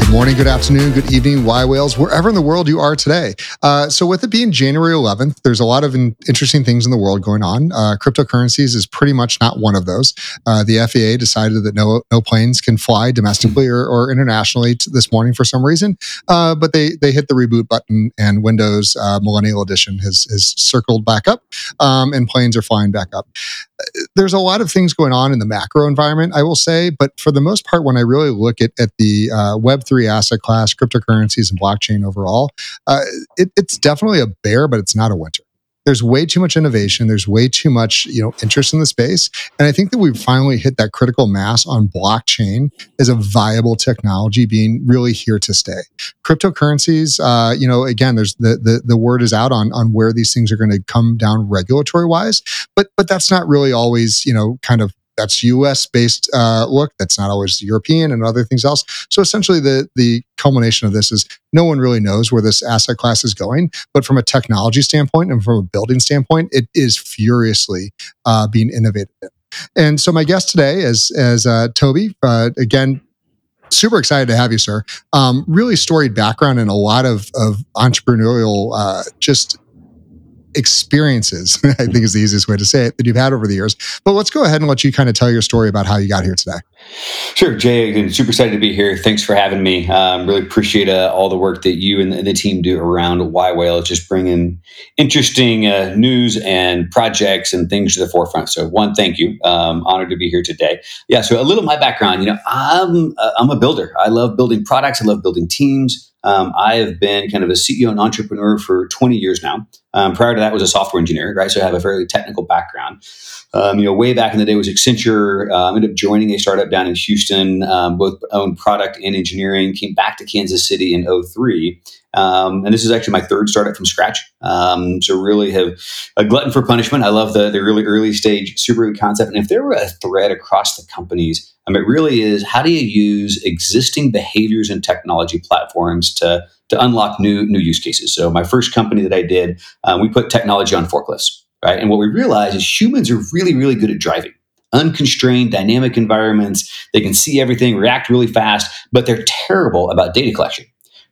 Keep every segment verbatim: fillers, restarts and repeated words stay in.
Good morning, good afternoon, good evening, Y Whales, wherever in the world you are today. Uh, so with it being January eleventh, there's a lot of in- interesting things in the world going on. Uh, cryptocurrencies is pretty much not one of those. Uh, the F A A decided that no no planes can fly domestically or, or internationally t- this morning for some reason, uh, but they they hit the reboot button and Windows uh, Millennial Edition has, has circled back up um, and planes are flying back up. There's a lot of things going on in the macro environment, I will say, but for the most part, when I really look at, at the uh, Web three asset class, cryptocurrencies, and blockchain overall, uh, it, it's definitely a bear, but it's not a winter. There's way too much innovation. There's way too much, you know, interest in the space. And I think that we've finally hit that critical mass on blockchain as a viable technology being really here to stay. Cryptocurrencies, uh, you know, again, there's the, the the word is out on on where these things are going to come down regulatory wise, but but that's not really always, you know, kind of that's U S based uh, look. That's not always European and other things else. So essentially the the culmination of this is no one really knows where this asset class is going. But from a technology standpoint and from a building standpoint, it is furiously uh, being innovated in. And so my guest today is, is uh, Toby. Uh, again, super excited to have you, sir. Um, really storied background and a lot of, of entrepreneurial uh, just... experiences, I think is the easiest way to say it, that you've had over the years. But let's go ahead and let you kind of tell your story about how you got here today. Sure, Jay, again, super excited to be here. Thanks for having me. Um, really appreciate uh, all the work that you and the team do around Y Whale, just bringing interesting uh, news and projects and things to the forefront. So one, thank you. Um, honored to be here today. Yeah, so a little of my background, you know, I'm, uh, I'm a builder. I love building products. I love building teams. Um, I have been kind of a C E O and entrepreneur for twenty years now. Um, prior to that, I was a software engineer, right? So I have a fairly technical background. Um, you know, way back in the day was Accenture. I uh, ended up joining a startup down in Houston, um, both owned product and engineering, came back to Kansas City in oh three. Um, and this is actually my third startup from scratch. Um, so really have a glutton for punishment. I love the, the really early stage, super good concept. And if there were a thread across the companies, I mean, it really is, how do you use existing behaviors and technology platforms to, to unlock new, new use cases? So my first company that I did, um, we put technology on forklifts, right? And what we realized is humans are really, really good at driving. Unconstrained, dynamic environments. They can see everything, react really fast, but they're terrible about data collection.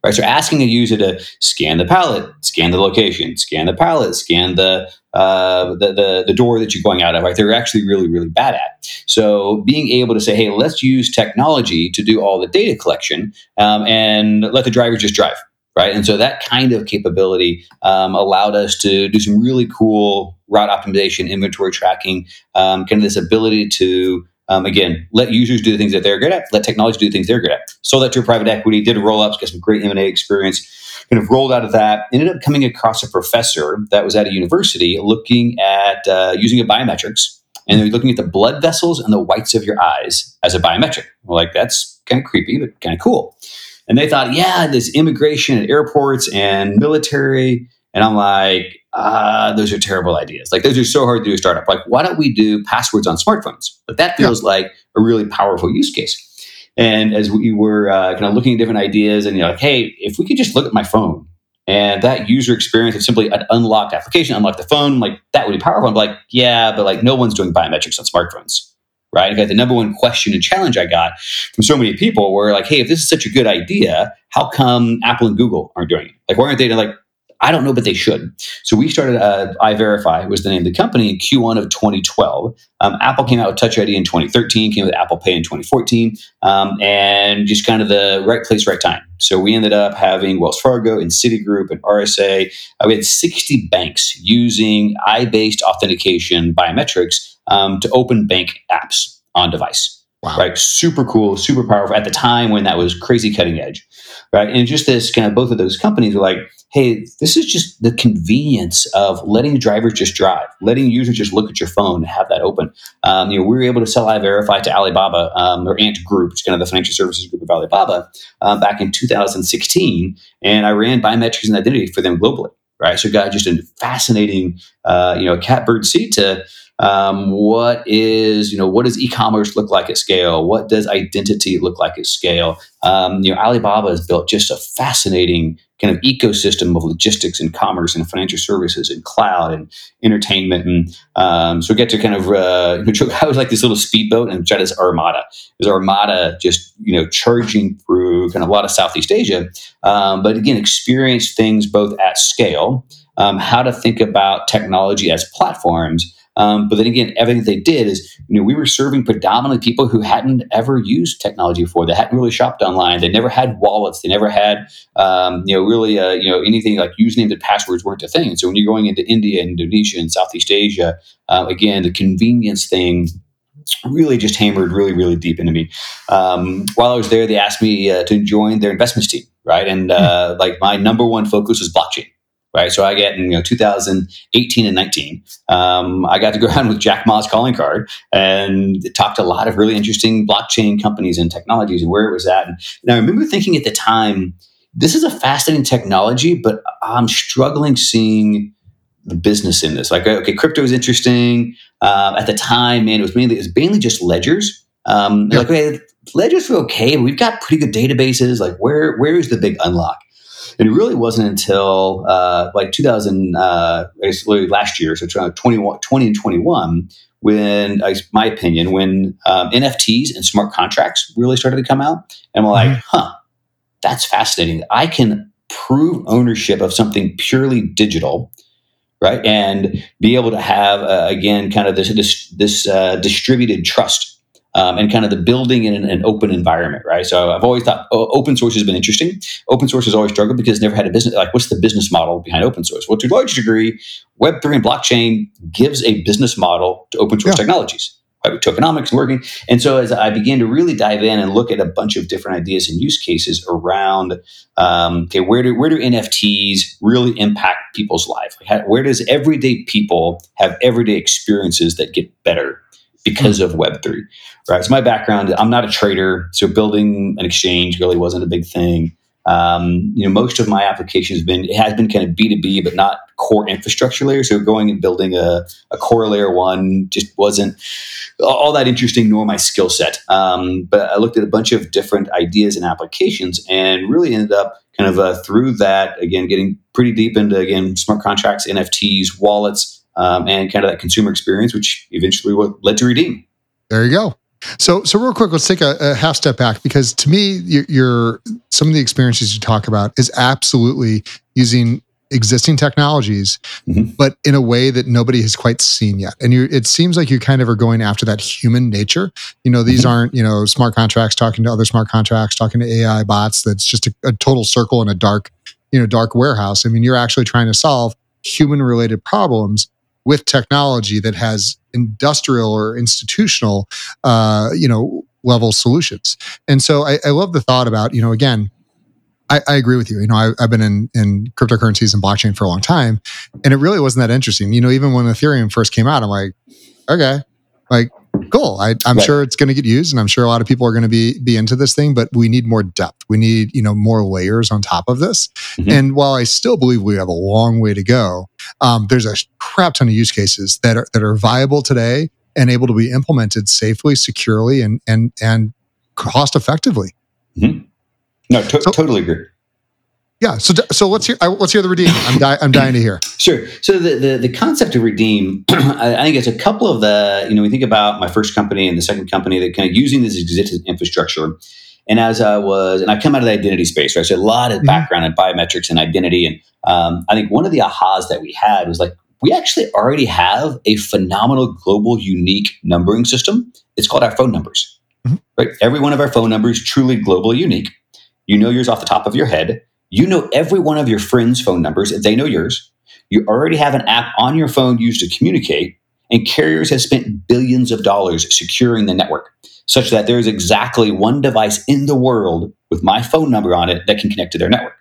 Right, so asking a user to scan the pallet, scan the location, scan the pallet, scan the, uh, the the the door that you're going out of. Right, they're actually really, really bad at. So being able to say, hey, let's use technology to do all the data collection um, and let the driver just drive. Right, and so that kind of capability um, allowed us to do some really cool route optimization, inventory tracking, um, kind of this ability to. Um, again, let users do the things that they're good at. Let technology do the things they're good at. Sold that to a private equity, did roll-ups, got some great M and A experience, kind of rolled out of that. Ended up coming across a professor that was at a university looking at uh, using a biometrics. And they're looking at the blood vessels and the whites of your eyes as a biometric. We're like, that's kind of creepy, but kind of cool. And they thought, yeah, this immigration and airports and military. And I'm like, ah, those are terrible ideas. Like, those are so hard to do a startup. Like, why don't we do passwords on smartphones? But that feels yeah. like a really powerful use case. And as we were uh, kind of looking at different ideas and, you know, like, hey, if we could just look at my phone and that user experience of simply an unlocked application, unlock the phone, like, that would be powerful. I'm like, yeah, but like, no one's doing biometrics on smartphones, right? In fact, the number one question and challenge I got from so many people were like, hey, if this is such a good idea, how come Apple and Google aren't doing it? Like, why aren't they like, I don't know, but they should. So we started uh, iVerify was the name of the company in Q one of twenty twelve. Um, Apple came out with Touch I D in twenty thirteen, came with Apple Pay in twenty fourteen, um, and just kind of the right place, right time. So we ended up having Wells Fargo and Citigroup and R S A. Uh, we had sixty banks using eye-based authentication biometrics um, to open bank apps on device. Wow. Right. Super cool, super powerful at the time when that was crazy cutting edge. Right. And just this kind of both of those companies were like, hey, this is just the convenience of letting drivers just drive, letting users just look at your phone and have that open. Um, you know, we were able to sell iVerify to Alibaba um, or Ant Group, which is kind of the financial services group of Alibaba, um, back in two thousand sixteen. And I ran biometrics and identity for them globally. Right. So got just a fascinating, uh, you know, catbird seat to um, what is, you know, what does e-commerce look like at scale? What does identity look like at scale? Um, you know, Alibaba has built just a fascinating kind of ecosystem of logistics and commerce and financial services and cloud and entertainment. And um, so we get to kind of, uh, I was like this little speedboat and try this armada. This armada just, you know, charging through kind of a lot of Southeast Asia. Um, but again, experience things both at scale, um, how to think about technology as platforms. Um, but then again, everything they did is, you know, we were serving predominantly people who hadn't ever used technology before. They hadn't really shopped online. They never had wallets. They never had, um, you know, really, uh, you know, anything like usernames and passwords weren't a thing. So when you're going into India, Indonesia, and Southeast Asia, uh, again, the convenience thing really just hammered really, really deep into me. Um, while I was there, they asked me uh, to join their investments team, right? And uh, mm-hmm. like my number one focus was blockchain. Right, so I get in you know two thousand eighteen and nineteen. Um, I got to go around with Jack Ma's calling card and talked to a lot of really interesting blockchain companies and technologies and where it was at. And, and I remember thinking at the time, this is a fascinating technology, but I'm struggling seeing the business in this. Like, okay, crypto is interesting uh, at the time, man. It was mainly it was mainly just ledgers. Um, yep. Like, okay, ledgers were okay. But we've got pretty good databases. Like, where where is the big unlock? And it really wasn't until uh, like two thousand, uh, last year, so twenty and twenty-one, when, I, my opinion, when um, N F Ts and smart contracts really started to come out. And I'm like, huh, that's fascinating. I can prove ownership of something purely digital, right? And be able to have, uh, again, kind of this, this, this uh, distributed trust. Um, and kind of the building in an, an open environment, right? So I've always thought oh, open source has been interesting. Open source has always struggled because it's never had a business. Like, what's the business model behind open source? Well, to a large degree, Web three and blockchain gives a business model to open source yeah. technologies, right? With tokenomics and working. And so as I began to really dive in and look at a bunch of different ideas and use cases around, um, okay, where do where do N F Ts really impact people's life? Like how, where does everyday people have everyday experiences that get better because of Web three, right? So my background, I'm not a trader. So building an exchange really wasn't a big thing. Um, you know, most of my application has been, it has been kind of B two B, but not core infrastructure layer. So going and building a, a core layer one just wasn't all that interesting, nor my skill set. Um, but I looked at a bunch of different ideas and applications and really ended up kind of uh, through that, again, getting pretty deep into, again, smart contracts, N F Ts, wallets, Um, and kind of that consumer experience, which eventually led to Redeem. There you go. So, so real quick, let's take a, a half step back, because to me, you're, you're, some of the experiences you talk about is absolutely using existing technologies, mm-hmm. but in a way that nobody has quite seen yet. And you, it seems like you kind of are going after that human nature. You know, these mm-hmm. aren't, you know, smart contracts talking to other smart contracts, talking to A I bots. That's just a, a total circle in a dark, you know, dark warehouse. I mean, you're actually trying to solve human-related problems with technology that has industrial or institutional, uh, you know, level solutions. And so I, I love the thought about, you know, again, I, I agree with you. You know, I, I've been in, in cryptocurrencies and blockchain for a long time, and it really wasn't that interesting. You know, even when Ethereum first came out, I'm like, okay, like, cool. I, I'm right. sure it's going to get used, and I'm sure a lot of people are going to be be into this thing. But we need more depth. We need, you know, more layers on top of this. Mm-hmm. And while I still believe we have a long way to go, um, there's a crap ton of use cases that are that are viable today and able to be implemented safely, securely, and and and cost effectively. Mm-hmm. No, to- so, totally agree. Yeah. So so let's hear let's hear the Redeem. I'm di- I'm dying to hear. Sure. So the the, the concept of Redeem, I, I think it's a couple of the, you know, we think about my first company and the second company that kind of using this existing infrastructure. And as I was, and I come out of the identity space, right? So a lot of background in biometrics and identity. And um, I think one of the ahas that we had was like, we actually already have a phenomenal global unique numbering system. It's called our phone numbers, mm-hmm. right? Every one of our phone numbers, truly global unique. You know yours off the top of your head. You know every one of your friends' phone numbers. They know yours. You already have an app on your phone used to communicate. and carriers have spent billions of dollars securing the network, such that there is exactly one device in the world with my phone number on it that can connect to their network,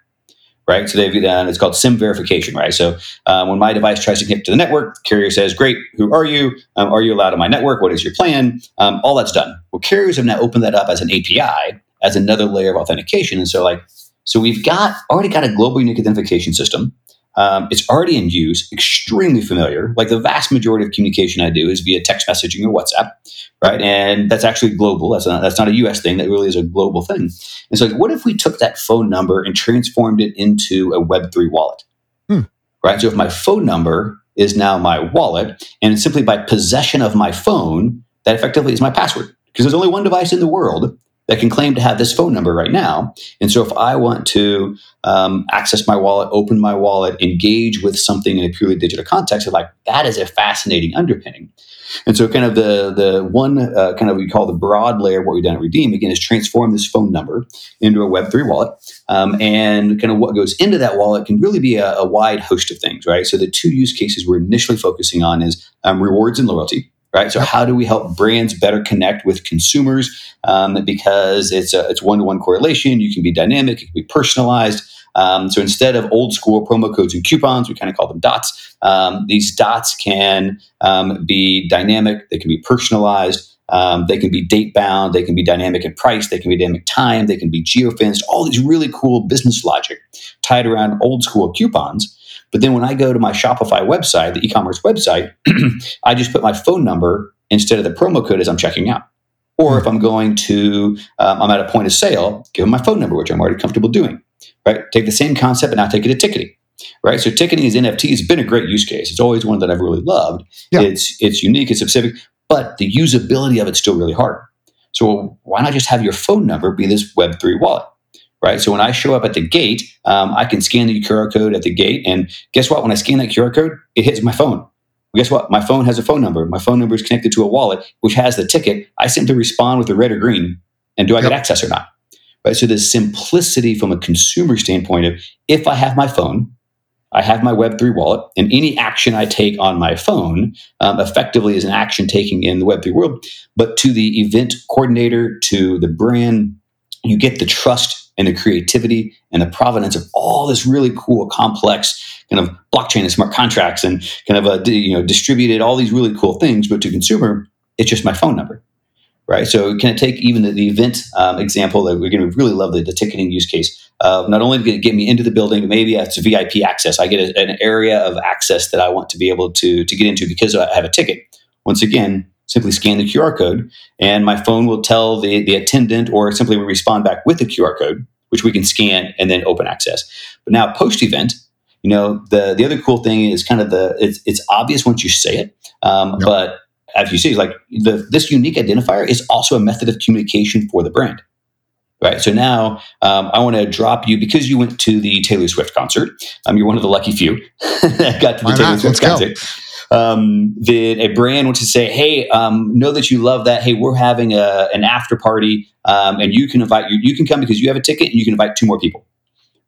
right? So they've done, it's called SIM verification, right? So uh, when my device tries to connect to the network, the carrier says, great, who are you? Um, are you allowed on my network? What is your plan? Um, all that's done. Well, carriers have now opened that up as an A P I, as another layer of authentication. And so like, so we've got already got a global unique identification system. Um, it's already in use, extremely familiar. Like the vast majority of communication I do is via text messaging or WhatsApp, right? And that's actually global. That's not, that's not a U S thing. That really is a global thing. And so like, what if we took that phone number and transformed it into a web three wallet, hmm. right? So if my phone number is now my wallet, and simply by possession of my phone, that effectively is my password, because there's only one device in the world that can claim to have this phone number right now. And so if I want to um, access my wallet, open my wallet, engage with something in a purely digital context, I'm like, that is a fascinating underpinning. And so kind of the the one uh, kind of we call the broad layer of what we've done at Redeem, again, is transform this phone number into a web three wallet. Um, and kind of what goes into that wallet can really be a, a wide host of things, right? So the two use cases we're initially focusing on is um, rewards and loyalty. Right, so how do we help brands better connect with consumers? Um, because it's a, it's one-to-one correlation. You can be dynamic, it can be personalized. Um, so instead of old school promo codes and coupons, we kind of call them dots. Um, these dots can um, be dynamic. They can be personalized. Um, they can be date-bound. They can be dynamic in price. They can be dynamic time. They can be geo-fenced. All these really cool business logic tied around old school coupons. But then when I go to my Shopify website, the e-commerce website, I just put my phone number instead of the promo code as I'm checking out. Or if I'm going to, um, I'm at a point of sale, give them my phone number, which I'm already comfortable doing, right? Take the same concept and now take it to ticketing, right? So ticketing is N F T. It's been a great use case. It's always one that I've really loved. Yeah. It's it's unique, it's specific, but the usability of it's still really hard. So why not just have your phone number be this web three wallet? Right, so when I show up at the gate, um, I can scan the Q R code at the gate, and guess what? When I scan that Q R code, it hits my phone. Well, guess what? My phone has a phone number. My phone number is connected to a wallet, which has the ticket. I simply respond with a red or green, and do I yep. get access or not? Right. So the simplicity from a consumer standpoint of if I have my phone, I have my web three wallet, and any action I take on my phone um, effectively is an action taking in the web three world. But to the event coordinator, to the brand, you get the trust and the creativity and the provenance of all this really cool, complex kind of blockchain and smart contracts and kind of a, you know, distributed all these really cool things. But to consumer, it's just my phone number, right? So can I take even the, the event um, example that we're going to really love the, the ticketing use case of not only to get me into the building, but maybe it's V I P access. I get a, an area of access that I want to be able to, to get into because I have a ticket. Once again, simply scan the Q R code, and my phone will tell the, the attendant or simply will respond back with the Q R code, which we can scan and then open access. But now post-event, you know, the, the other cool thing is kind of the, it's, it's obvious once you say it, um, yep. but as you see, like the, this unique identifier is also a method of communication for the brand. Right. So now um, I want to drop you because you went to the Taylor Swift concert. Um, you're one of the lucky few that got to the Why Taylor not? Swift Let's concert. Go. Um, then a brand wants to say, hey, um, know that you love that. Hey, we're having a, an after party um, and you can invite you. You can come because you have a ticket and you can invite two more people.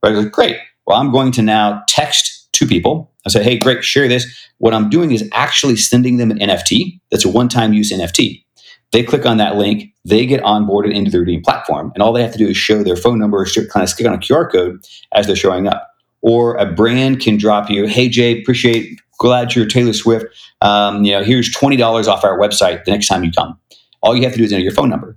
Right. Like, great. Well, I'm going to now text two people. I say, hey, great. Share this. What I'm doing is actually sending them an N F T. That's a one-time use N F T. They click on that link, they get onboarded into the Redeem platform, and all they have to do is show their phone number or kind of stick on a Q R code as they're showing up. Or a brand can drop you, hey, Jay, appreciate, glad you're Taylor Swift. Um, you know, here's twenty dollars off our website the next time you come. All you have to do is enter your phone number.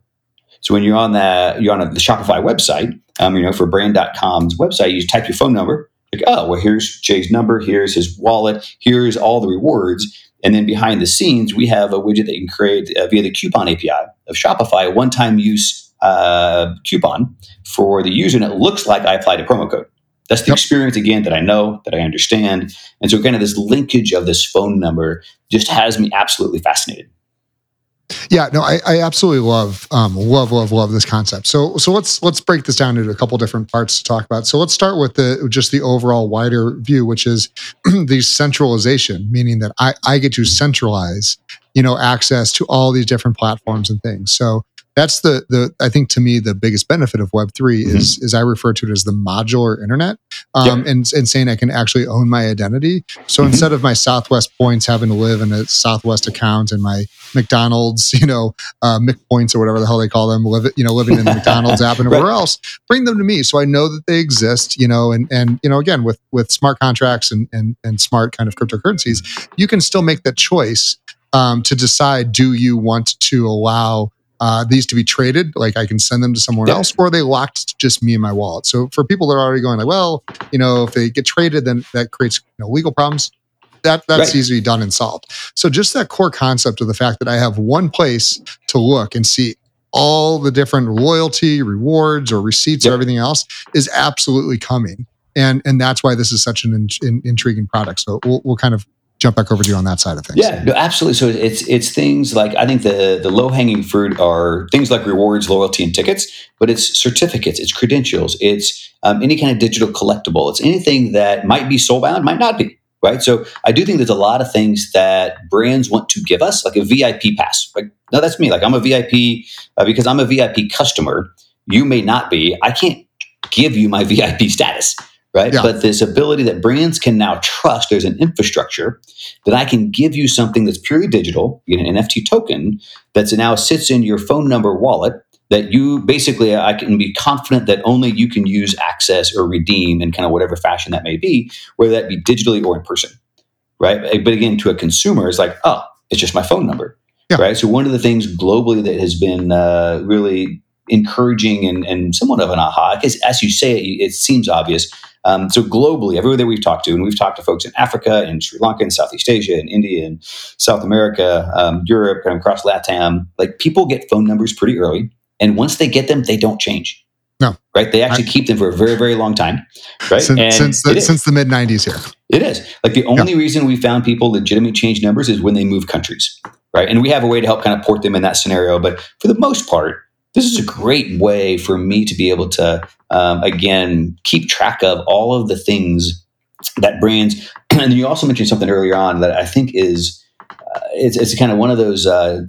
So when you're on the, you're on a, the Shopify website, um, you know, for brand dot com's website, you type your phone number. Like, oh, well, here's Jay's number, here's his wallet, here's all the rewards. And then behind the scenes, we have a widget that you can create uh, via the coupon A P I of Shopify, a one-time use uh, coupon for the user. And it looks like I applied a promo code. That's the yep. experience, again, that I know, that I understand. And so kind of this linkage of this phone number just has me absolutely fascinated. Yeah, no, I, I absolutely love, um, love, love, love this concept. So, so let's let's break this down into a couple different parts to talk about. So, let's start with the just the overall wider view, which is the centralization, meaning that I, I get to centralize, you know, access to all these different platforms and things. So, That's the, the I think to me the biggest benefit of Web three mm-hmm. is is I refer to it as the modular internet, um, yeah. and and saying I can actually own my identity. So mm-hmm. instead of my Southwest points having to live in a Southwest account and my McDonald's, you know, uh, McPoints or whatever the hell they call them, live, you know, living in the McDonald's app and everywhere right. else, bring them to me so I know that they exist. You know, and and you know, again with with smart contracts and and and smart kind of cryptocurrencies, you can still make that choice um, to decide: do you want to allow Uh, these to be traded, like I can send them to someone yeah. else, or they locked to just me and my wallet. So for people that are already going like, well, you know, if they get traded, then that creates you know, legal problems. That that's right. easily done and solved. So just that core concept of the fact that I have one place to look and see all the different loyalty, rewards, or receipts, yep. or everything else is absolutely coming, and and that's why this is such an in, in, intriguing product. So we'll we'll kind of jump back over to you on that side of things. Yeah, no, absolutely. So it's it's things like, I think the, the low-hanging fruit are things like rewards, loyalty, and tickets, but it's certificates, it's credentials, it's um, any kind of digital collectible. It's anything that might be soulbound, might not be, right? So I do think there's a lot of things that brands want to give us, like a V I P pass. Like, no, that's me. Like, I'm a V I P uh, because I'm a V I P customer. You may not be. I can't give you my V I P status. Right, yeah. But this ability that brands can now trust, there's an infrastructure that I can give you something that's purely digital, you know, an N F T token that's now sits in your phone number wallet that you basically, I can be confident that only you can use, access, or redeem in kind of whatever fashion that may be, whether that be digitally or in person, right? But again, to a consumer, it's like, oh, it's just my phone number, yeah. right? So one of the things globally that has been uh, really encouraging and, and somewhat of an aha, because as you say, it, it seems obvious. Um, so globally, everywhere that we've talked to, and we've talked to folks in Africa, in Sri Lanka, in Southeast Asia, in India, in South America, um, Europe, kind of across LATAM, like people get phone numbers pretty early. And once they get them, they don't change. No. Right? They actually I, keep them for a very, very long time. Right? Since, and since the, since the mid nineties here. It is. Like the only yeah. reason we found people legitimately change numbers is when they move countries. Right? And we have a way to help kind of port them in that scenario. But for the most part, this is a great way for me to be able to, um, again, keep track of all of the things that brands, and you also mentioned something earlier on that I think is, uh, it's, it's kind of one of those uh,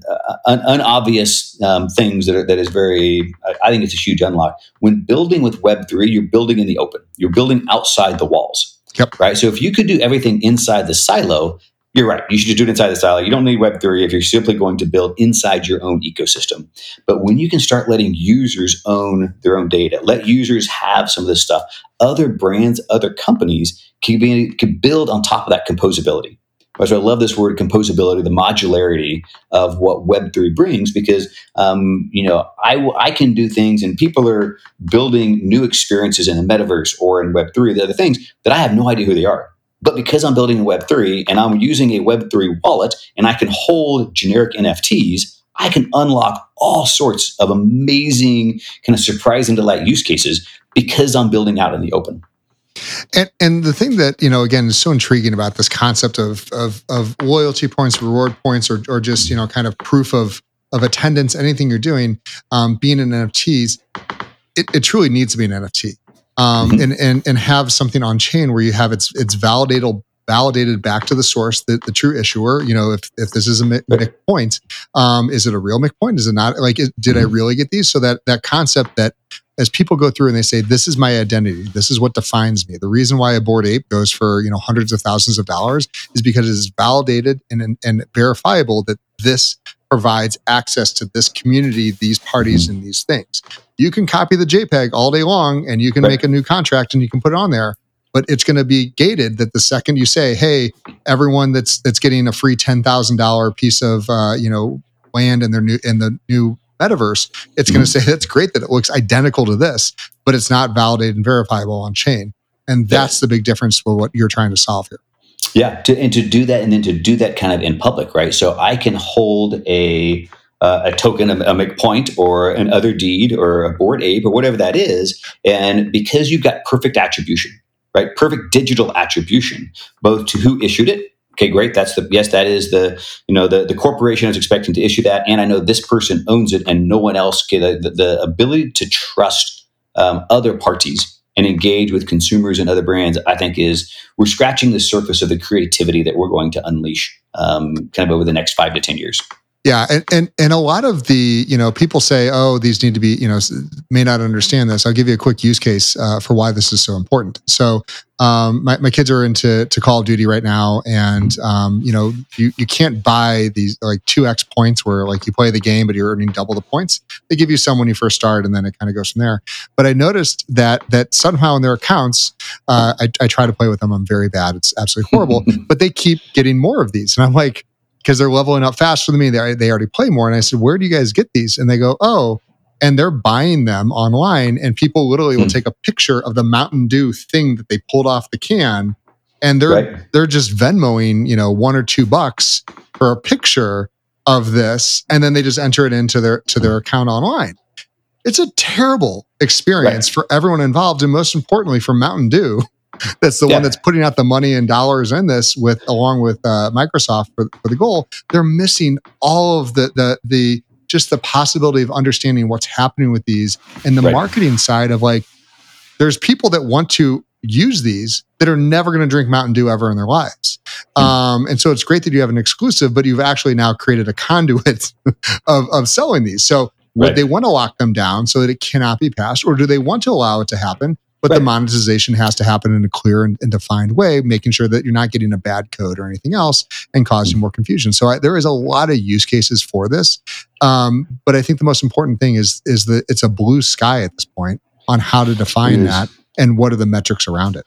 un- unobvious um, things that, are, that is very, I think it's a huge unlock. When building with Web three, you're building in the open. You're building outside the walls, yep. right? So if you could do everything inside the silo, you're right. You should just do it inside the silo. You don't need Web three if you're simply going to build inside your own ecosystem. But when you can start letting users own their own data, let users have some of this stuff, other brands, other companies can be, can build on top of that composability. So I love this word composability, the modularity of what Web three brings, because um, you know I, w- I can do things, and people are building new experiences in the metaverse or in Web three, the other things that I have no idea who they are. But because I'm building a Web three and I'm using a Web three wallet and I can hold generic N F Ts, I can unlock all sorts of amazing, kind of surprise and delight use cases because I'm building out in the open. And and the thing that, you know, again, is so intriguing about this concept of of, of loyalty points, reward points, or or just, you know, kind of proof of, of attendance, anything you're doing, um, being in N F Ts, it, it truly needs to be an N F T. Um, mm-hmm. and, and and have something on chain where you have it's it's validated validated back to the source, the, the true issuer. You know, if if this is a McPoint, um, is it a real McPoint? Is it not? Like, is, did mm-hmm. I really get these? So that that concept that as people go through and they say, this is my identity, this is what defines me. The reason why a Bored Ape goes for, you know, hundreds of thousands of dollars is because it is validated and and, and verifiable that this provides access to this community, these parties, and these things. You can copy the JPEG all day long, and you can right. make a new contract, and you can put it on there. But it's going to be gated that the second you say, "Hey, everyone that's that's getting a free ten thousand dollar piece of uh, you know land in their new in the new metaverse," it's mm-hmm. going to say, "That's great that it looks identical to this, but it's not validated and verifiable on chain." And that's yeah. the big difference with what you're trying to solve here. Yeah, to, and to do that, and then to do that kind of in public, right? So I can hold a uh, a token, a, a McPoint, or an other deed, or a Bored Ape, or whatever that is, and because you've got perfect attribution, right? Perfect digital attribution, both to who issued it. Okay, great. That's the yes, that is the you know the the corporation is expecting to issue that, and I know this person owns it, and no one else. The, the, the ability to trust um, other parties and engage with consumers and other brands, I think is, we're scratching the surface of the creativity that we're going to unleash um, kind of over the next five to ten years. Yeah, and, and and a lot of the, you know, people say, oh, these need to be, you know, may not understand this. I'll give you a quick use case uh, for why this is so important. So um, my, my kids are into to Call of Duty right now, and, um, you know, you, you can't buy these like two X points where like you play the game, but you're earning double the points. They give you some when you first start, and then it kind of goes from there. But I noticed that that somehow in their accounts, uh, I, I try to play with them. I'm very bad. It's absolutely horrible. But they keep getting more of these. And I'm like, because they're leveling up faster than me. They, they already play more. And I said, where do you guys get these? And they go, oh, and they're buying them online. And people literally will take a picture of the Mountain Dew thing that they pulled off the can. And they're right. they're just Venmoing, you know, one or two bucks for a picture of this. And then they just enter it into their to their account online. It's a terrible experience right. for everyone involved. And most importantly, for Mountain Dew. That's the yeah. one that's putting out the money and dollars in this, with along with uh, Microsoft for, for the goal. They're missing all of the the the just the possibility of understanding what's happening with these and the right. marketing side of like. There's people that want to use these that are never going to drink Mountain Dew ever in their lives, mm. um, and so it's great that you have an exclusive, but you've actually now created a conduit of of selling these. So would right. they want to lock them down so that it cannot be passed, or do they want to allow it to happen? But right. the monetization has to happen in a clear and, and defined way, making sure that you're not getting a bad code or anything else and causing more confusion. So I, there is a lot of use cases for this, um, but I think the most important thing is is that it's a blue sky at this point on how to define that and what are the metrics around it.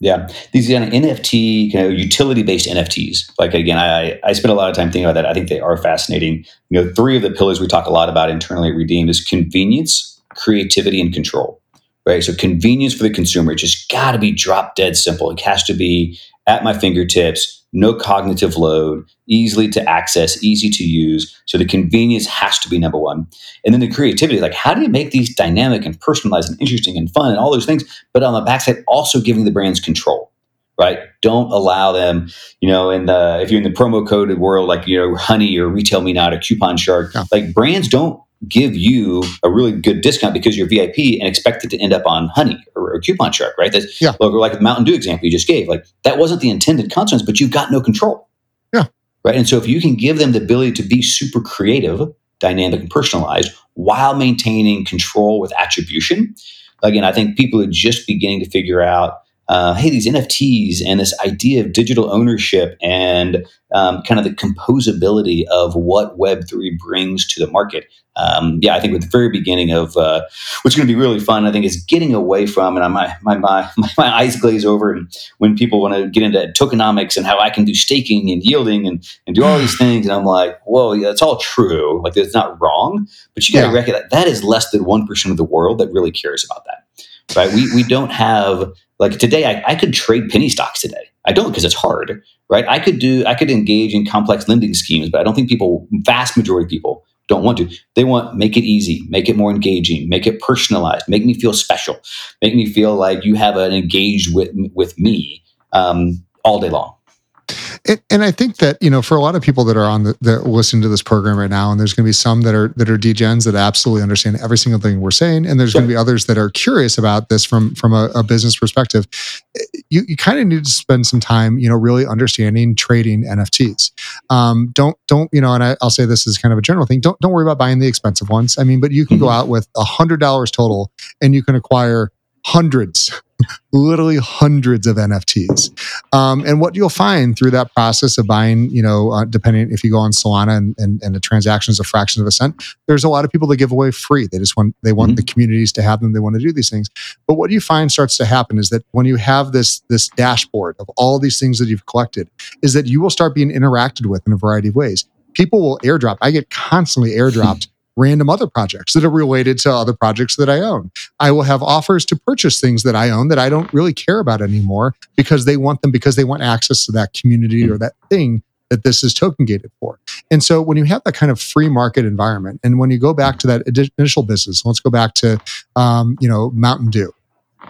Yeah, these kind of N F T, you know, utility-based N F Ts. Like again, I I spend a lot of time thinking about that. I think they are fascinating. You know, three of the pillars we talk a lot about internally at Redeem is convenience, creativity, and control. Right, so convenience for the consumer just got to be drop dead simple. It has to be at my fingertips, no cognitive load, easily to access, easy to use. So the convenience has to be number one. And then the creativity, like how do you make these dynamic and personalized and interesting and fun and all those things, but on the backside also giving the brands control, right? Don't allow them, you know, in the, if you're in the promo code world, like, you know, Honey or Retail Me Not or Coupon Shark, yeah. like brands don't give you a really good discount because you're V I P and expect it to end up on Honey or, or Coupon Shark, right? That's yeah. like the Mountain Dew example you just gave. Like that wasn't the intended consequence, but you've got no control. Yeah. Right. And so if you can give them the ability to be super creative, dynamic, and personalized while maintaining control with attribution, again, I think people are just beginning to figure out, uh, hey, these N F Ts and this idea of digital ownership and um, kind of the composability of what Web three brings to the market. Um, yeah, I think with the very beginning of uh, what's going to be really fun, I think, is getting away from, and my, my my my eyes glaze over, and when people want to get into tokenomics and how I can do staking and yielding and, and do all these things, and I'm like, whoa, yeah, that's all true. Like, it's not wrong, but you got to yeah. recognize that, that is less than one percent of the world that really cares about that, right? We we don't have, like today, I, I could trade penny stocks today. I don't because it's hard, right? I could do, I could engage in complex lending schemes, but I don't think people, vast majority of people, don't want to. They want make it easy, make it more engaging, make it personalized, make me feel special, make me feel like you have an engaged with with me um, all day long. And, and I think that, you know, for a lot of people that are on the, that are listening to this program right now, and there's going to be some that are that are D gens that absolutely understand every single thing we're saying, and there's sure. going to be others that are curious about this from from a, a business perspective. You you kind of need to spend some time, you know, really understanding trading N F Ts. Um, don't don't you know? And I, I'll say this is kind of a general thing. Don't don't worry about buying the expensive ones. I mean, but you can mm-hmm. go out with a hundred dollars total, and you can acquire hundreds. Literally hundreds of N F Ts, um, and what you'll find through that process of buying, you know, uh, depending if you go on Solana and, and and the transactions are fractions of a cent, there's a lot of people that give away free. They just want they want mm-hmm. the communities to have them. They want to do these things. But what you find starts to happen is that when you have this this dashboard of all these things that you've collected, is that you will start being interacted with in a variety of ways. People will airdrop. I get constantly airdropped. Random other projects that are related to other projects that I own. I will have offers to purchase things that I own that I don't really care about anymore because they want them because they want access to that community or that thing that this is token gated for. And so when you have that kind of free market environment, and when you go back to that initial business, let's go back to um, you know Mountain Dew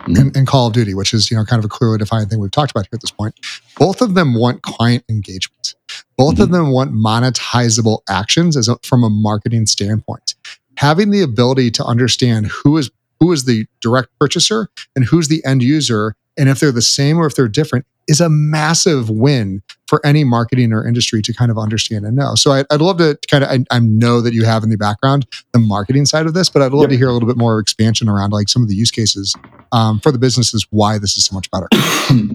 and, and Call of Duty, which is you know kind of a clearly defined thing we've talked about here at this point. Both of them want client engagement. Both mm-hmm. of them want monetizable actions as a, from a marketing standpoint. Having the ability to understand who is who is the direct purchaser and who's the end user, and if they're the same or if they're different, is a massive win for any marketing or industry to kind of understand and know. So I, I'd love to kind of, I, I know that you have in the background the marketing side of this, but I'd love yep. to hear a little bit more expansion around like some of the use cases um, for the businesses, why this is so much better.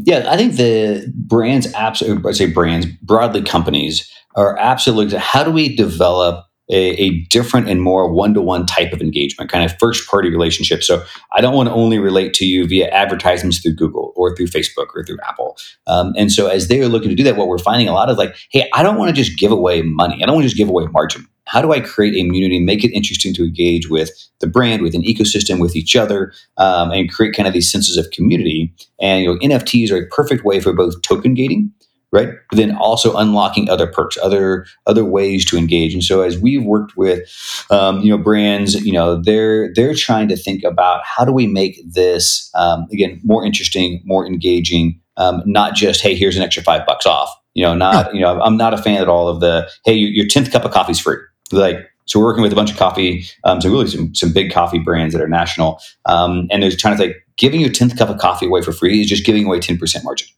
Yeah, I think the brands, absolutely, I say brands, broadly companies are absolutely, how do we develop A, a different and more one-to-one type of engagement, kind of first-party relationship. So I don't want to only relate to you via advertisements through Google or through Facebook or through Apple. Um, and so as they are looking to do that, what we're finding a lot is like, hey, I don't want to just give away money. I don't want to just give away margin. How do I create a community, make it interesting to engage with the brand, with an ecosystem, with each other, um, and create kind of these senses of community? And you know, N F Ts are a perfect way for both token gating, right? But then also unlocking other perks, other other ways to engage. And so as we've worked with, um, you know, brands, you know, they're they're trying to think about how do we make this um, again more interesting, more engaging, um, not just hey, here's an extra five bucks off. You know, not you know, I'm not a fan at all of the hey, your tenth cup of coffee is free. Like so, we're working with a bunch of coffee, um, so really some some big coffee brands that are national, um, and they're trying to like giving your tenth cup of coffee away for free is just giving away ten percent margin.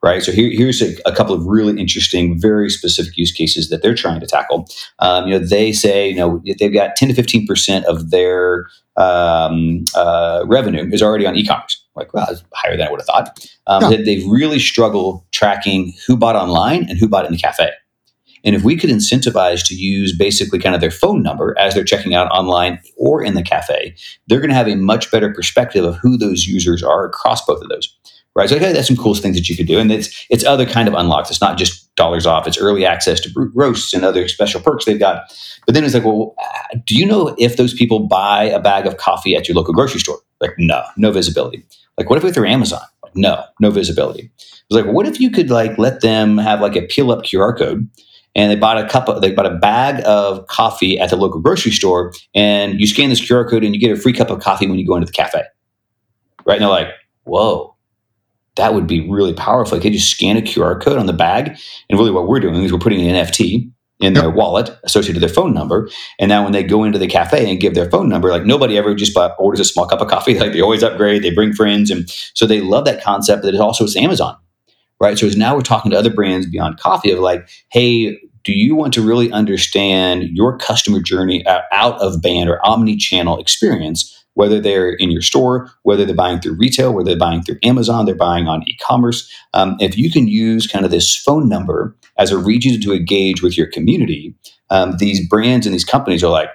Right, so here, here's a, a couple of really interesting, very specific use cases that they're trying to tackle. Um, you know, they say you know they've got ten to fifteen percent of their um, uh, revenue is already on e-commerce. Like, well, it's higher than I would have thought. Um, yeah. They, they really struggle tracking who bought online and who bought in the cafe. And if we could incentivize to use basically kind of their phone number as they're checking out online or in the cafe, they're going to have a much better perspective of who those users are across both of those. Right, so okay, that's some cool things that you could do, and it's it's other kind of unlocks. It's not just dollars off. It's early access to brute roasts and other special perks they've got. But then it's like, well, do you know if those people buy a bag of coffee at your local grocery store? Like, no, no visibility. Like, what if it's through Amazon? Like, no, no visibility. It's like, well, what if you could like let them have like a peel up Q R code, and they bought a cup, of, they bought a bag of coffee at the local grocery store, and you scan this Q R code and you get a free cup of coffee when you go into the cafe. Right, and they're like, whoa. That would be really powerful. You could just scan a Q R code on the bag. And really what we're doing is we're putting an N F T in their wallet associated with their phone number. And now when they go into the cafe and give their phone number, like nobody ever just bought, orders a small cup of coffee. Like they always upgrade, they bring friends. And so they love that concept that it also is Amazon, right? So now we're talking to other brands beyond coffee of like, hey, do you want to really understand your customer journey out of band or omni-channel experience? Whether they're in your store, whether they're buying through retail, whether they're buying through Amazon, they're buying on e-commerce. Um, if you can use kind of this phone number as a region to engage with your community, um, these brands and these companies are like,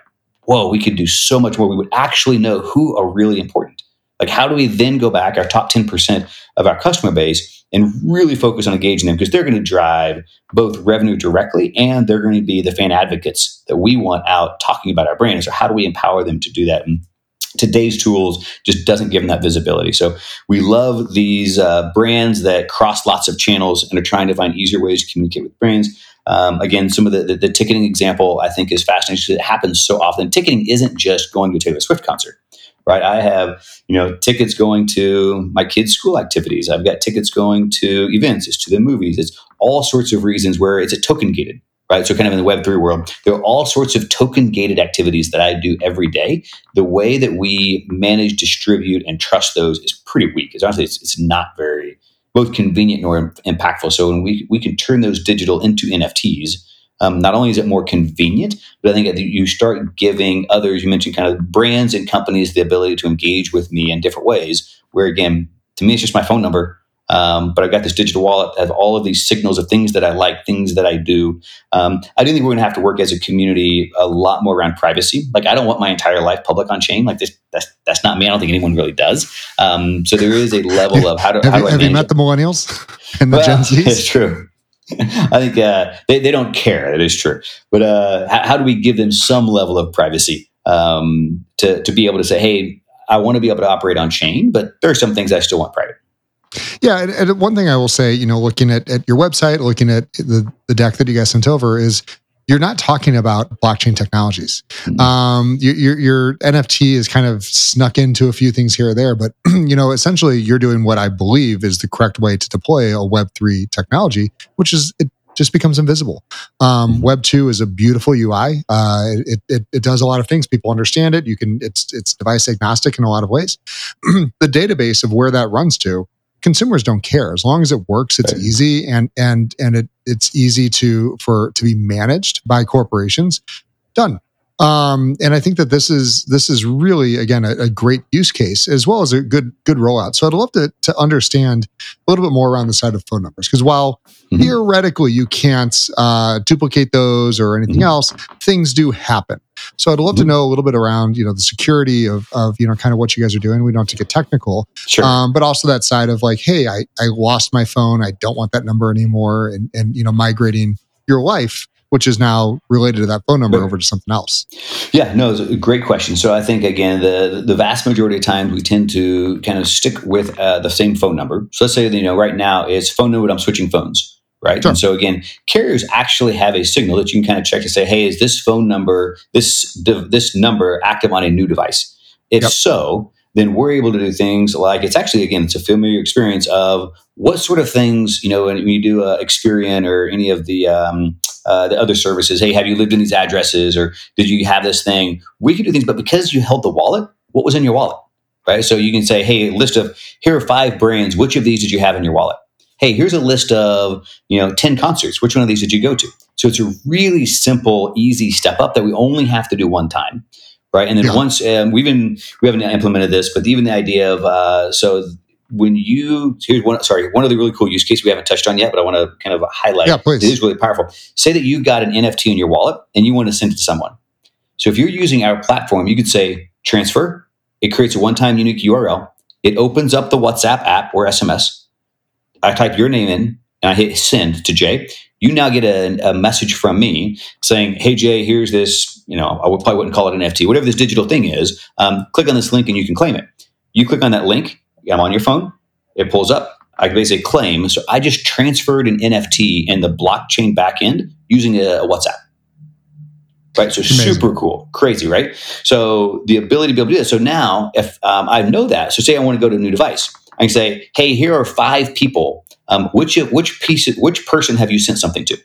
whoa, we could do so much more. We would actually know who are really important. Like how do we then go back our top ten percent of our customer base and really focus on engaging them because they're going to drive both revenue directly and they're going to be the fan advocates that we want out talking about our brand. So how do we empower them to do that? And today's tools just doesn't give them that visibility. So we love these uh, brands that cross lots of channels and are trying to find easier ways to communicate with brands. Um, again, some of the, the, the ticketing example I think is fascinating because it happens so often. Ticketing isn't just going to a Taylor Swift concert, right? I have you know tickets going to my kids' school activities. I've got tickets going to events. It's to the movies. It's all sorts of reasons where it's a token gated. Right, so kind of in the Web three world, there are all sorts of token-gated activities that I do every day. The way that we manage, distribute, and trust those is pretty weak. It's honestly, it's, it's not very both convenient nor impactful. So when we we can turn those digital into N F Ts, um, not only is it more convenient, but I think you start giving others. You mentioned kind of brands and companies the ability to engage with me in different ways. Where again, to me, it's just my phone number. Um, but I've got this digital wallet. I have all of these signals of things that I like, things that I do. Um, I do think we're going to have to work as a community a lot more around privacy. Like I don't want my entire life public on chain. Like this, that's that's not me. I don't think anyone really does. Um, so there is a level of how do, have how do you, I have you met it? The millennials and the well, Gen Zs? It's true. I think uh, they they don't care. It is true. But uh, how, how do we give them some level of privacy um, to to be able to say, hey, I want to be able to operate on chain, but there are some things I still want private. Yeah, and, and one thing I will say, you know, looking at, at your website, looking at the, the deck that you guys sent over is you're not talking about blockchain technologies. Mm-hmm. Um, your, your, your N F T is kind of snuck into a few things here or there, but, you know, essentially you're doing what I believe is the correct way to deploy a Web three technology, which is... It, just becomes invisible. Um, Web two is a beautiful U I. Uh, it, it it does a lot of things. People understand it. You can it's it's device agnostic in a lot of ways. The database of where that runs to consumers don't care. As long as it works, it's right. easy, and and and it it's easy to for to be managed by corporations. Done. Um, and I think that this is this is really, again, a, a great use case, as well as a good good rollout. So I'd love to to understand a little bit more around the side of phone numbers, because while mm-hmm. theoretically you can't uh, duplicate those or anything mm-hmm. else, things do happen. So I'd love mm-hmm. to know a little bit around, you know, the security of of you know kind of what you guys are doing. We don't have to get technical, sure. um, but also that side of like, hey, I I lost my phone. I don't want that number anymore, and and you know migrating your life, which is now related to that phone number, over to something else? Yeah, no, it's a great question. So I think, again, the the vast majority of times we tend to kind of stick with uh, the same phone number. So let's say that, you know, right now it's phone number, I'm switching phones, right? Sure. And so again, carriers actually have a signal that you can kind of check and say, hey, is this phone number, this this number active on a new device? If yep. so, then we're able to do things like, it's actually, again, it's a familiar experience of what sort of things, you know, when you do uh, Experian or any of the um, uh, the other services, hey, have you lived in these addresses, or did you have this thing? We can do things, but because you held the wallet, what was in your wallet, right? So you can say, hey, list of, here are five brands, which of these did you have in your wallet? Hey, here's a list of, you know, ten concerts, which one of these did you go to? So it's a really simple, easy step up that we only have to do one time. Right, and then yeah. once um, we've been, we haven't implemented this, but even the idea of uh, so when you here's one sorry one of the really cool use cases we haven't touched on yet, but I want to kind of highlight. Yeah, please. It is really powerful. Say that you got an N F T in your wallet and you want to send it to someone. So if you're using our platform, you could say transfer. It creates a one-time unique U R L. It opens up the WhatsApp app or S M S. I type your name in and I hit send to Jay. You now get a, a message from me saying, hey, Jay, here's this, you know, I would probably wouldn't call it an N F T, whatever this digital thing is, um, click on this link and you can claim it. You click on that link, I'm on your phone, it pulls up, I can basically claim. So I just transferred an N F T in the blockchain backend using a, a WhatsApp. Right, so amazing. Super cool, crazy, right? So the ability to be able to do that. So now if um, I know that, so say I want to go to a new device, I can say, hey, here are five people. Um, which which piece which person have you sent something to?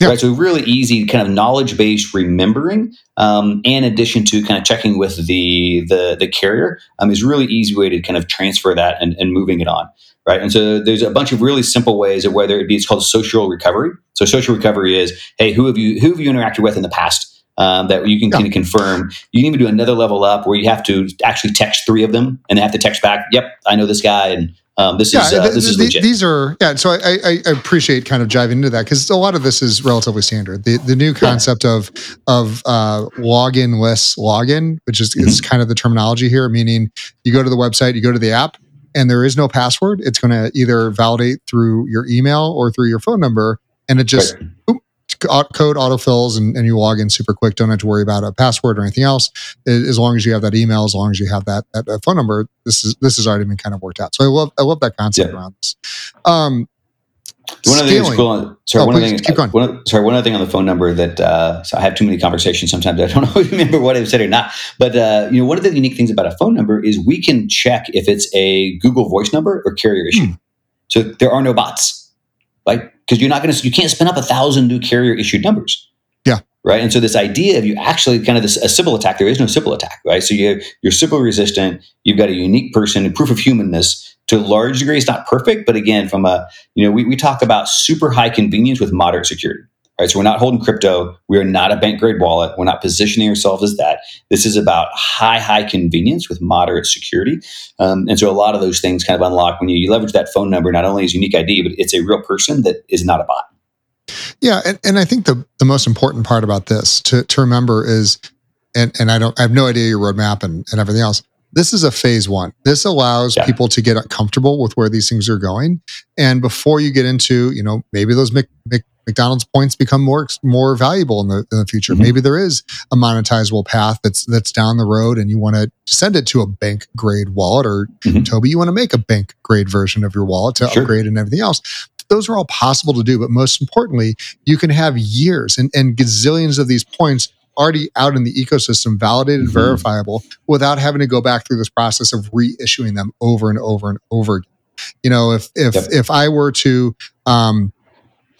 Yeah. Right, so really easy kind of knowledge based remembering, um, in addition to kind of checking with the the, the carrier, um, is a really easy way to kind of transfer that and, and moving it on, right? And so there's a bunch of really simple ways of whether it be it's called social recovery. So social recovery is, hey, who have you who have you interacted with in the past? Um, that you can yeah. kind of confirm. You can even do another level up where you have to actually text three of them, and they have to text back. Yep, I know this guy, and um, this yeah, is uh, th- this th- is legit. These are yeah. So I, I, I appreciate kind of diving into that, because a lot of this is relatively standard. The the new concept yeah. of of uh, login-less login, which is mm-hmm. is kind of the terminology here, meaning you go to the website, you go to the app, and there is no password. It's going to either validate through your email or through your phone number, and it just. Right. Boop, code autofills and, and you log in super quick. Don't have to worry about a password or anything else. As long as you have that email, as long as you have that, that phone number, this is this has already been kind of worked out. So I love I love that concept yeah. around this. Um, one of the things cool. Sorry, oh, one please, thing, keep going. One, sorry, one other thing on the phone number that uh, so I have too many conversations sometimes. I don't know, remember what I've said or not. But uh, you know, one of the unique things about a phone number is we can check if it's a Google Voice number or carrier issue. Hmm. So there are no bots, right? Because you're not going to, you can't spin up a thousand new carrier issued numbers. Yeah. Right. And so this idea of you actually kind of this a simple attack, there is no simple attack, right? So you, you're simple resistant, you've got a unique person, a proof of humanness to a large degree. It's not perfect, but again, from a, you know, we, we talk about super high convenience with moderate security, right? So we're not holding crypto. We are not a bank grade wallet. We're not positioning ourselves as that. This is about high, high convenience with moderate security. Um, and so a lot of those things kind of unlock when you, you leverage that phone number, not only is unique I D, but it's a real person that is not a bot. Yeah. And, and I think the, the most important part about this to, to remember is, and, and I don't, I have no idea your roadmap and, and everything else. This is a phase one. This allows yeah. people to get comfortable with where these things are going. And before you get into, you know, maybe those Mc, Mc, McDonald's points become more more valuable in the in the future. Mm-hmm. Maybe there is a monetizable path that's that's down the road, and you want to send it to a bank grade wallet, or mm-hmm. Toby, you want to make a bank grade version of your wallet to sure. upgrade and everything else. Those are all possible to do, but most importantly, you can have years and, and gazillions of these points already out in the ecosystem, validated, mm-hmm. verifiable, without having to go back through this process of reissuing them over and over and over again. You know, if if yep. if I were to um,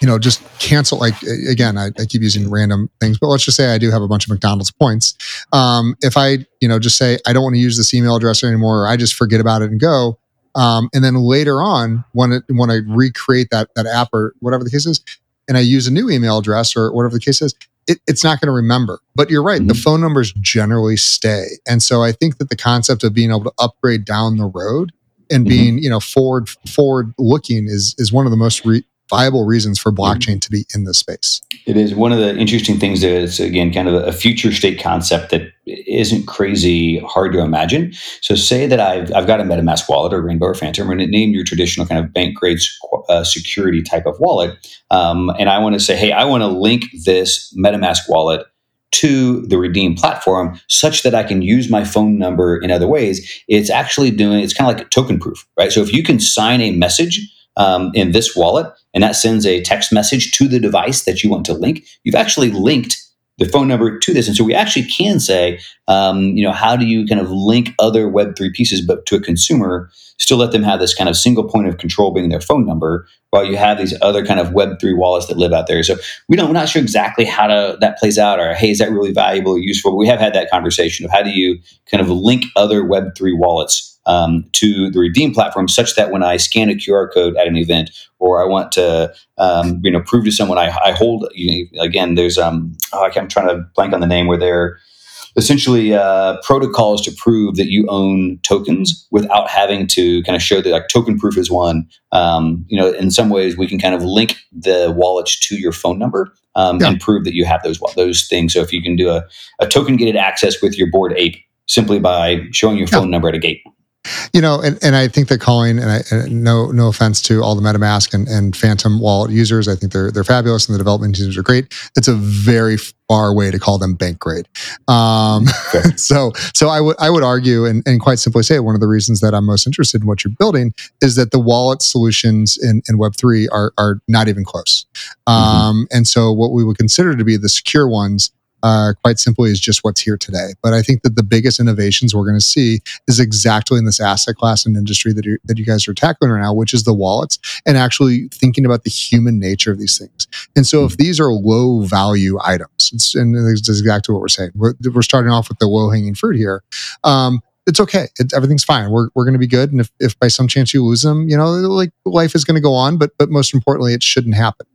you know, just cancel, like, again, I, I keep using random things, but let's just say I do have a bunch of McDonald's points. Um, if I, you know, just say, I don't want to use this email address anymore, or I just forget about it and go, Um, and then later on, when it, when I recreate that that app or whatever the case is, and I use a new email address or whatever the case is, it, it's not going to remember. But you're right, mm-hmm. the phone numbers generally stay. And so I think that the concept of being able to upgrade down the road and being mm-hmm. you know forward forward looking is is one of the most re- viable reasons for blockchain to be in this space. It is one of the interesting things that it's, again, kind of a future state concept that isn't crazy hard to imagine. So say that I've I've got a MetaMask wallet or Rainbow or Phantom, and name your traditional kind of bank grade uh, security type of wallet. Um, and I want to say, hey, I want to link this MetaMask wallet to the Redeem platform such that I can use my phone number in other ways. It's actually doing, it's kind of like a token proof, right? So if you can sign a message Um, in this wallet, and that sends a text message to the device that you want to link, you've actually linked the phone number to this. And so we actually can say, um, you know, how do you kind of link other Web three pieces, but to a consumer, still let them have this kind of single point of control being their phone number, while you have these other kind of Web three wallets that live out there. So we don't, we're not sure exactly how to, that plays out, or, hey, is that really valuable or useful? But we have had that conversation of how do you kind of link other Web three wallets Um, to the Redeem platform, such that when I scan a Q R code at an event, or I want to, um, you know, prove to someone I, I hold. You know, again, there's um, oh, I'm trying to blank on the name, where they're essentially uh, protocols to prove that you own tokens without having to kind of show that, like, token proof is one. Um, you know, in some ways, we can kind of link the wallets to your phone number. Um, yeah. And prove that you have those those things. So if you can do a, a token gated access with your Bored Ape simply by showing your phone yeah. number at a gate. You know, and, and I think that calling, and, I, and no no offense to all the MetaMask and, and Phantom wallet users, I think they're they're fabulous and the development teams are great. It's a very far way to call them bank grade. Um, okay. So so I would I would argue and, and quite simply say one of the reasons that I'm most interested in what you're building is that the wallet solutions in, in Web three are are not even close. Um, mm-hmm. And so what we would consider to be the secure ones, Uh, quite simply, is just what's here today. But I think that the biggest innovations we're going to see is exactly in this asset class and industry that, that you guys are tackling right now, which is the wallets, and actually thinking about the human nature of these things. And so if these are low-value items, it's, and that's exactly what we're saying. We're, we're starting off with the low-hanging fruit here. Um, it's okay. It, everything's fine. We're we're going to be good. And if, if by some chance you lose them, you know, like, life is going to go on. But but most importantly, it shouldn't happen.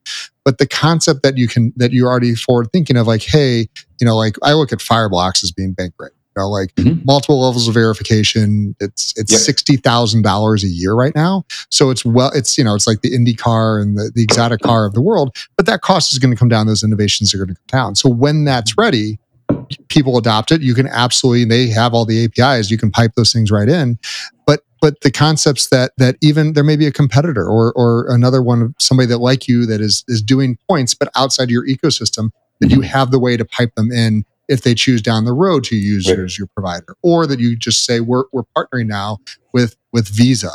But the concept that you can that you're already forward thinking of, like, hey, you know, like, I look at Fireblocks as being bank grade. You know, like, mm-hmm. multiple levels of verification. It's it's yep. sixty thousand dollars a year right now. So it's well, it's you know, it's like the Indy car and the, the exotic car of the world. But that cost is going to come down. Those innovations are going to come down. So when that's ready, people adopt it. You can absolutely, they have all the A P Is. You can pipe those things right in. But but the concepts that that even there may be a competitor or or another one, somebody that like you that is is doing points, but outside your ecosystem, that you have the way to pipe them in if they choose down the road to use right. you as your provider, or that you just say we're we're partnering now with with Visa,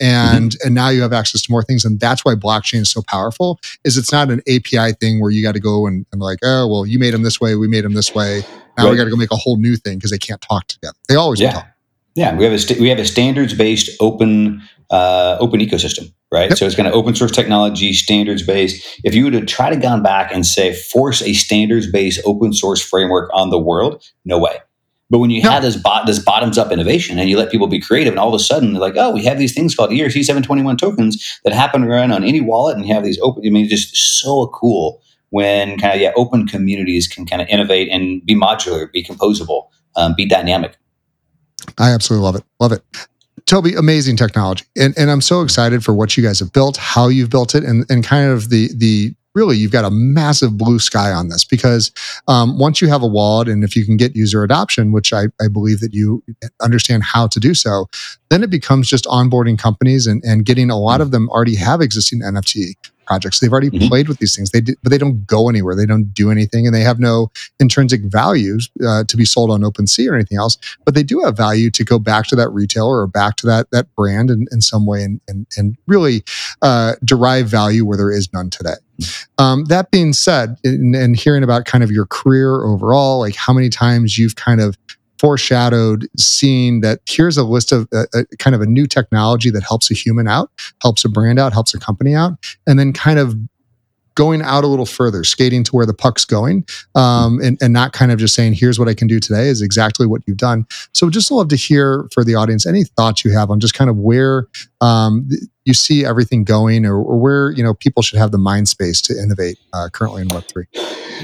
and mm-hmm. and now you have access to more things. And that's why blockchain is so powerful. Is it's not an A P I thing where you got to go and, and like, oh well, you made them this way, we made them this way. Now right. we got to go make a whole new thing because they can't talk together. They always yeah. talk. Yeah, we have a st- we have a standards based open uh, open ecosystem, right? Yep. So it's kind of open source technology, standards based. If you would have tried to gone back and say force a standards based open source framework on the world, no way. But when you no. have this bot this bottoms up innovation and you let people be creative, and all of a sudden they're like, oh, we have these things called E R C seven twenty-one tokens that happen to run on any wallet, and you have these open. I mean, just so cool when kind of yeah, open communities can kind of innovate and be modular, be composable, um, be dynamic. I absolutely love it. Love it. Toby, amazing technology. And and I'm so excited for what you guys have built, how you've built it, and, and kind of the the really, you've got a massive blue sky on this, because um, once you have a wallet and if you can get user adoption, which I, I believe that you understand how to do so, then it becomes just onboarding companies and, and getting a lot of them already have existing N F T projects. They've already mm-hmm. played with these things, they do, but they don't go anywhere. They don't do anything, and they have no intrinsic values uh, to be sold on OpenSea or anything else. But they do have value to go back to that retailer or back to that that brand in, in some way, and and, and really uh, derive value where there is none today. Um, that being said, and hearing about kind of your career overall, like how many times you've kind of foreshadowed seeing that here's a list of a, a kind of a new technology that helps a human out, helps a brand out, helps a company out, and then kind of going out a little further, skating to where the puck's going, um, and, and not kind of just saying, here's what I can do today is exactly what you've done. So just love to hear for the audience, any thoughts you have on just kind of where um, you see everything going, or, or where, you know, people should have the mind space to innovate uh, currently in Web three.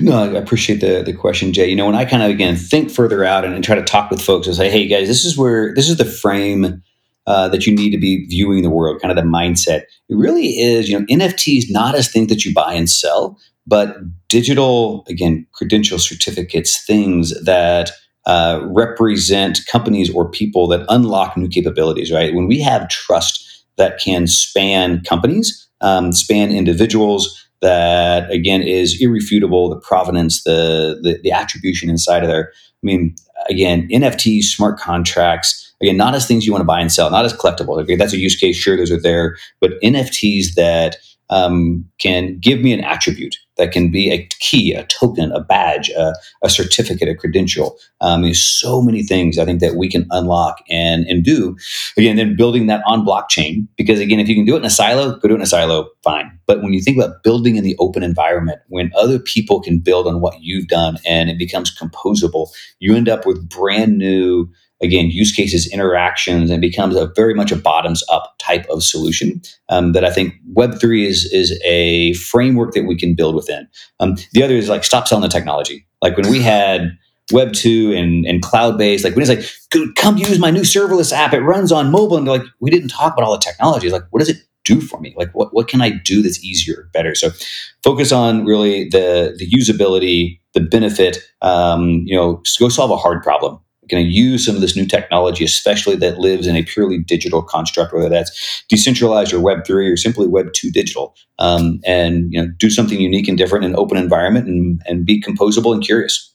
No, I appreciate the the question, Jay. You know, when I kind of, again, think further out and, and try to talk with folks and say, hey guys, this is where, this is the frame Uh, that you need to be viewing the world, kind of the mindset. It really is, you know, N F Ts not as things that you buy and sell, but digital, again, credential certificates, things that uh, represent companies or people that unlock new capabilities, right? When we have trust that can span companies, um, span individuals, that, again, is irrefutable, the provenance, the, the, the attribution inside of there. I mean, again, N F Ts, smart contracts, again, not as things you want to buy and sell, not as collectibles. Okay, that's a use case. Sure, those are there. But N F Ts that um, can give me an attribute, that can be a key, a token, a badge, a, a certificate, a credential. Um, there's so many things I think that we can unlock and and do. Again, then building that on blockchain. Because again, if you can do it in a silo, go do it in a silo, fine. But when you think about building in the open environment, when other people can build on what you've done and it becomes composable, you end up with brand new, again, use cases, interactions, and becomes a very much a bottoms-up type of solution um, that I think Web three is is a framework that we can build within. Um, the other is like stop selling the technology. Like when we had Web two and, and cloud-based, like when it's like, come use my new serverless app. It runs on mobile. And like, we didn't talk about all the technology. It's like, what does it do for me? Like, what, what can I do that's easier, better? So focus on really the, the usability, the benefit, um, you know, go solve a hard problem. Going to use some of this new technology, especially that lives in a purely digital construct, whether that's decentralized or Web three or simply Web two digital, um, and you know, do something unique and different in an open environment, and, and be composable and curious.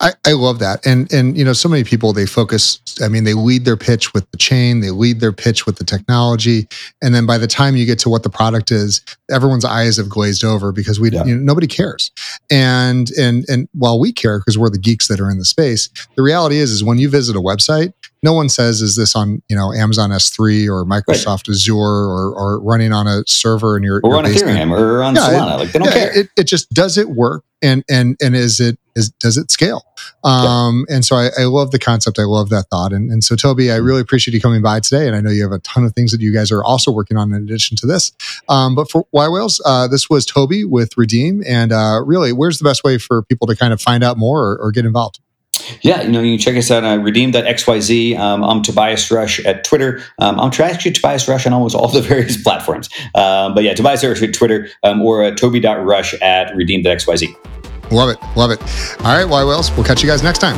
I, I love that. And, and, you know, so many people, they focus, I mean, they lead their pitch with the chain, they lead their pitch with the technology. And then by the time you get to what the product is, everyone's eyes have glazed over because we, yeah. you know, nobody cares. And, and, and while we care, because we're the geeks that are in the space, the reality is, is when you visit a website, no one says, is this on, you know, Amazon S three or Microsoft right. Azure or, or running on a server in your, or your on basement. Ethereum or on yeah, Solana. It, like they don't yeah, care. It, it just, does it work? And, and, and is it, is, does it scale? Um, yeah. And so I, I love the concept. I love that thought. And, and so Toby, I really appreciate you coming by today. And I know you have a ton of things that you guys are also working on in addition to this. Um, but for Y Whales, uh, this was Toby with Redeem. And uh, really, where's the best way for people to kind of find out more or, or get involved? Yeah, you know, you can check us out on Redeem dot x y z. Um, I'm Tobias Rush at Twitter. Um, I'm actually Tobias Rush on almost all the various platforms. Um, but yeah, Tobias Rush at Twitter um, or uh, Toby dot Rush at Redeem dot x y z. Love it. Love it. All right, Y Whales, we'll catch you guys next time.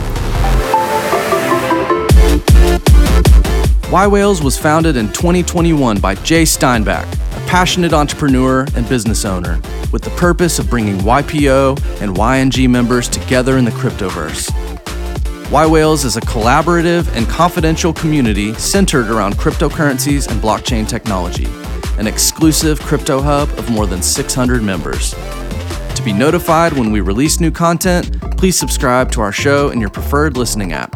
Y Whales was founded in twenty twenty-one by Jay Steinbach, a passionate entrepreneur and business owner, with the purpose of bringing Y P O and Y N G members together in the cryptoverse. Y Whales is a collaborative and confidential community centered around cryptocurrencies and blockchain technology, an exclusive crypto hub of more than six hundred members. To be notified when we release new content, please subscribe to our show in your preferred listening app.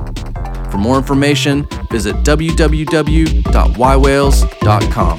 For more information, visit w w w dot y whales dot com.